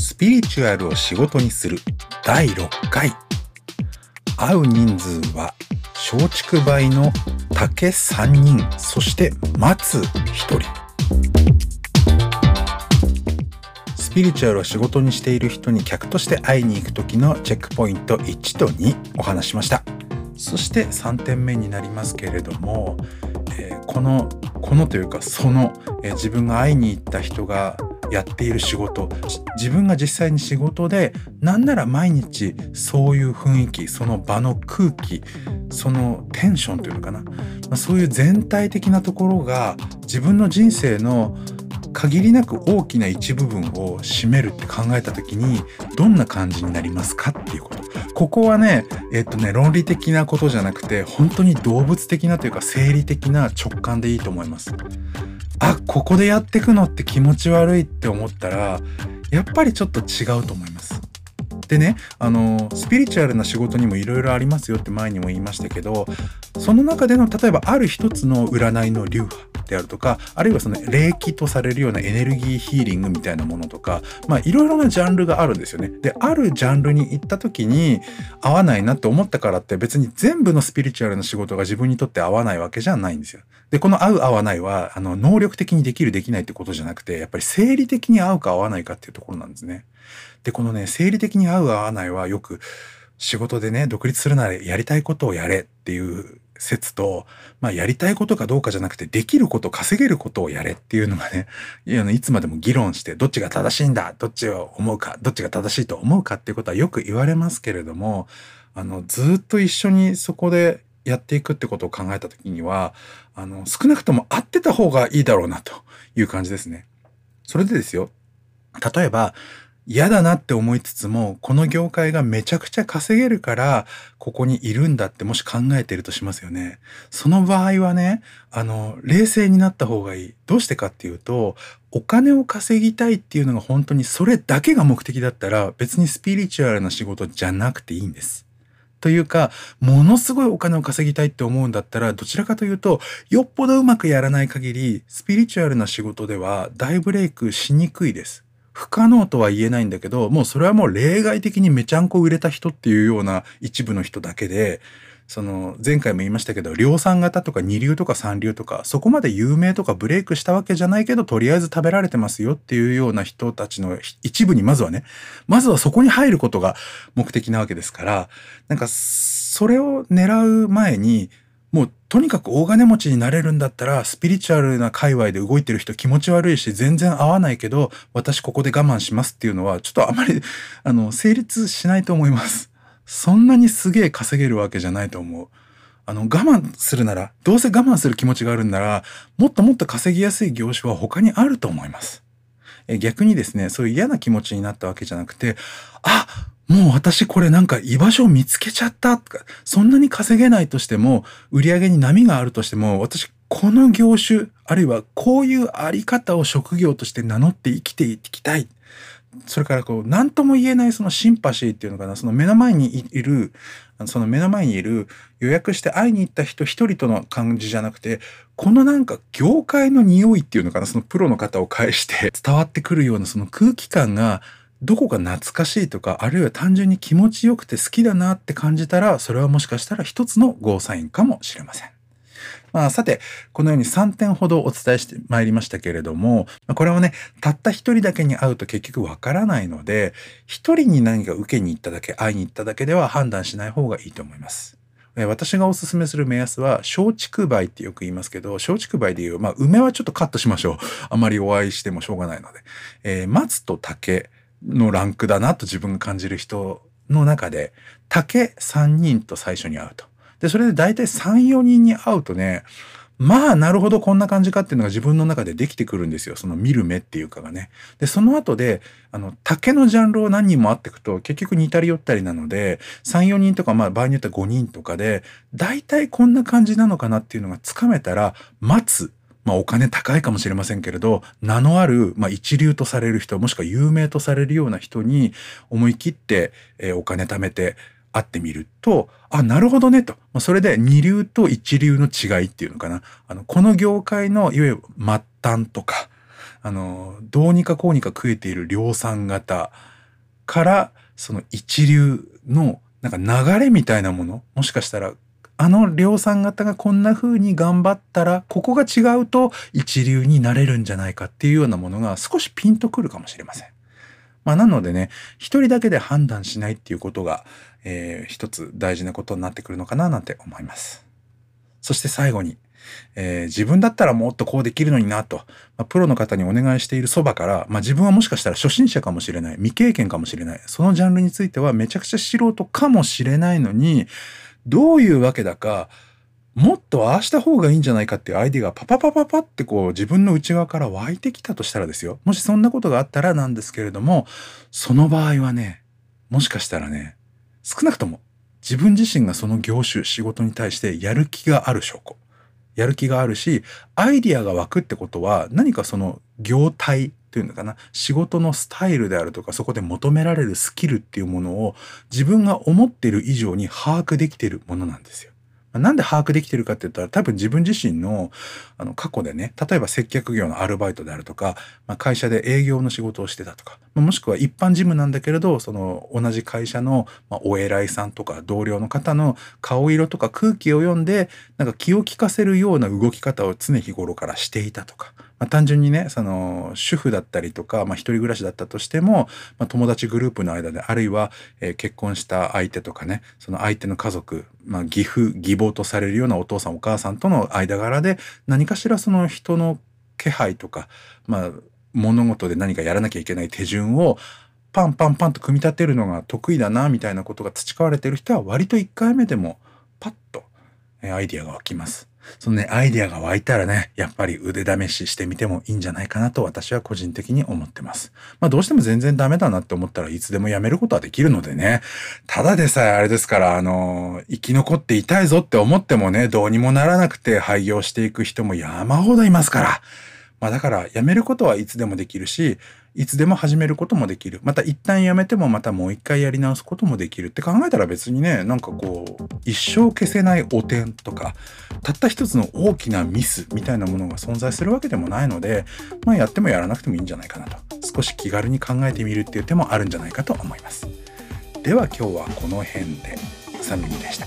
スピリチュアルを仕事にする第6回。会う人数は松竹梅の竹3人、そして松1人。スピリチュアルを仕事にしている人に客として会いに行く時のチェックポイント1と2お話しました。そして3点目になりますけれども、自分が会いに行った人がやっている仕事、自分が実際に仕事でなんなら毎日そういう雰囲気、その場の空気、そのテンションというのかな、そういう全体的なところが自分の人生の限りなく大きな一部分を占めるって考えた時にどんな感じになりますかっていうこと。ここはね、論理的なことじゃなくて本当に動物的なというか生理的な直感でいいと思います。あ、ここでやってくのって気持ち悪いって思ったらやっぱりちょっと違うと思います。でね、スピリチュアルな仕事にもいろいろありますよって前にも言いましたけど、その中での例えばある一つの占いの流派であるとか、あるいはその霊気とされるようなエネルギーヒーリングみたいなものとか、いろいろなジャンルがあるんですよね。で、あるジャンルに行った時に合わないなって思ったからって別に全部のスピリチュアルな仕事が自分にとって合わないわけじゃないんですよ。で、この合う合わないは能力的にできるできないってことじゃなくて、やっぱり生理的に合うか合わないかっていうところなんですね。で、このね、生理的に合う合わないはよく仕事でね、独立するならやりたいことをやれっていう説と、やりたいことかどうかじゃなくてできること、稼げることをやれっていうのがね、いつまでも議論してどっちが正しいんだ、どっちを思うか、どっちが正しいと思うかっていうことはよく言われますけれども、ずっと一緒にそこでやっていくってことを考えた時には少なくとも合ってた方がいいだろうなという感じですね。それでですよ、例えば嫌だなって思いつつもこの業界がめちゃくちゃ稼げるからここにいるんだってもし考えているとしますよね。その場合はね、冷静になった方がいい。どうしてかっていうと、お金を稼ぎたいっていうのが本当にそれだけが目的だったら別にスピリチュアルな仕事じゃなくていいんです。というか、ものすごいお金を稼ぎたいって思うんだったら、どちらかというと、よっぽどうまくやらない限りスピリチュアルな仕事では大ブレイクしにくいです。不可能とは言えないんだけど、もうそれはもう例外的にめちゃんこ売れた人っていうような一部の人だけで、前回も言いましたけど、量産型とか二流とか三流とか、そこまで有名とかブレイクしたわけじゃないけど、とりあえず食べられてますよっていうような人たちの一部にまずはそこに入ることが目的なわけですから、それを狙う前に、もうとにかく大金持ちになれるんだったらスピリチュアルな界隈で動いてる人気持ち悪いし全然合わないけど私ここで我慢しますっていうのはちょっとあまり成立しないと思います。そんなにすげえ稼げるわけじゃないと思う。我慢するなら、どうせ我慢する気持ちがあるんならもっともっと稼ぎやすい業種は他にあると思います。逆にですね、そういう嫌な気持ちになったわけじゃなくて、もう私これ居場所を見つけちゃったとか、そんなに稼げないとしても売り上げに波があるとしても私この業種あるいはこういうあり方を職業として名乗って生きていきたい。それから何とも言えないそのシンパシーっていうのかな、目の前にいる予約して会いに行った人一人との感じじゃなくて、この業界の匂いっていうのかな、そのプロの方を介して伝わってくるようなその空気感がどこか懐かしいとか、あるいは単純に気持ちよくて好きだなって感じたら、それはもしかしたら一つのゴーサインかもしれません。さて、このように3点ほどお伝えしてまいりましたけれども、これはね、たった一人だけに会うと結局わからないので、一人に何か受けに行っただけ、会いに行っただけでは判断しない方がいいと思います。私がおすすめする目安は松竹梅ってよく言いますけど、松竹梅でいう、梅はちょっとカットしましょう。あまりお会いしてもしょうがないので。松と竹のランクだなと自分が感じる人の中で竹3人と最初に会うと。で、それで大体 3,4 人に会うとね、なるほどこんな感じかっていうのが自分の中でできてくるんですよ。その見る目っていうかがね。で、その後で竹のジャンルを何人も会っていくと結局似たり寄ったりなので 3,4 人とか場合によっては5人とかで大体こんな感じなのかなっていうのがつかめたら待つ。お金高いかもしれませんけれど、名のある、一流とされる人、もしくは有名とされるような人に思い切って、お金貯めて会ってみると、なるほどねと。それで二流と一流の違いっていうのかな。この業界のいわゆる末端とか、どうにかこうにか食えている量産型、からその一流のなんか流れみたいなもの、もしかしたらあの量産型がこんな風に頑張ったらここが違うと一流になれるんじゃないかっていうようなものが少しピンとくるかもしれません。なのでね、一人だけで判断しないっていうことが、一つ大事なことになってくるのかななんて思います。そして最後に、自分だったらもっとこうできるのになと、プロの方にお願いしているそばから、自分はもしかしたら初心者かもしれない、未経験かもしれない、そのジャンルについてはめちゃくちゃ素人かもしれないのに、どういうわけだかもっとああした方がいいんじゃないかっていうアイデアがパパってこう自分の内側から湧いてきたとしたらですよ、もしそんなことがあったらなんですけれども、その場合はね、もしかしたらね、少なくとも自分自身がその業種仕事に対してやる気がある証拠、やる気があるし、アイデアが湧くってことは何かその業態というのかな、仕事のスタイルであるとか、そこで求められるスキルっていうものを自分が思っている以上に把握できているものなんですよ。なんで把握できてるかって言ったら、多分自分自身の過去でね、例えば接客業のアルバイトであるとか、会社で営業の仕事をしてたとか、もしくは一般事務なんだけれど、その同じ会社のお偉いさんとか同僚の方の顔色とか空気を読んで、なんか気を利かせるような動き方を常日頃からしていたとか。単純にね、その主婦だったりとか、一人暮らしだったとしても、友達グループの間で、あるいは、結婚した相手とかね、その相手の家族、義父義母とされるようなお父さんお母さんとの間柄で、何かしらその人の気配とか、物事で何かやらなきゃいけない手順をパンと組み立てるのが得意だなみたいなことが培われてる人は、割と1回目でもパッとアイディアが湧きます。そのね、アイデアが湧いたらね、やっぱり腕試ししてみてもいいんじゃないかなと私は個人的に思ってます。どうしても全然ダメだなって思ったらいつでもやめることはできるのでね、ただでさえあれですから、生き残っていたいぞって思ってもね、どうにもならなくて廃業していく人も山ほどいますから。だからやめることはいつでもできるし、いつでも始めることもできる。また一旦やめてもまたもう一回やり直すこともできるって考えたら、別にね、なんかこう一生消せない汚点とか、たった一つの大きなミスみたいなものが存在するわけでもないので、やってもやらなくてもいいんじゃないかなと、少し気軽に考えてみるっていう手もあるんじゃないかと思います。では今日はこの辺で。さみみでした。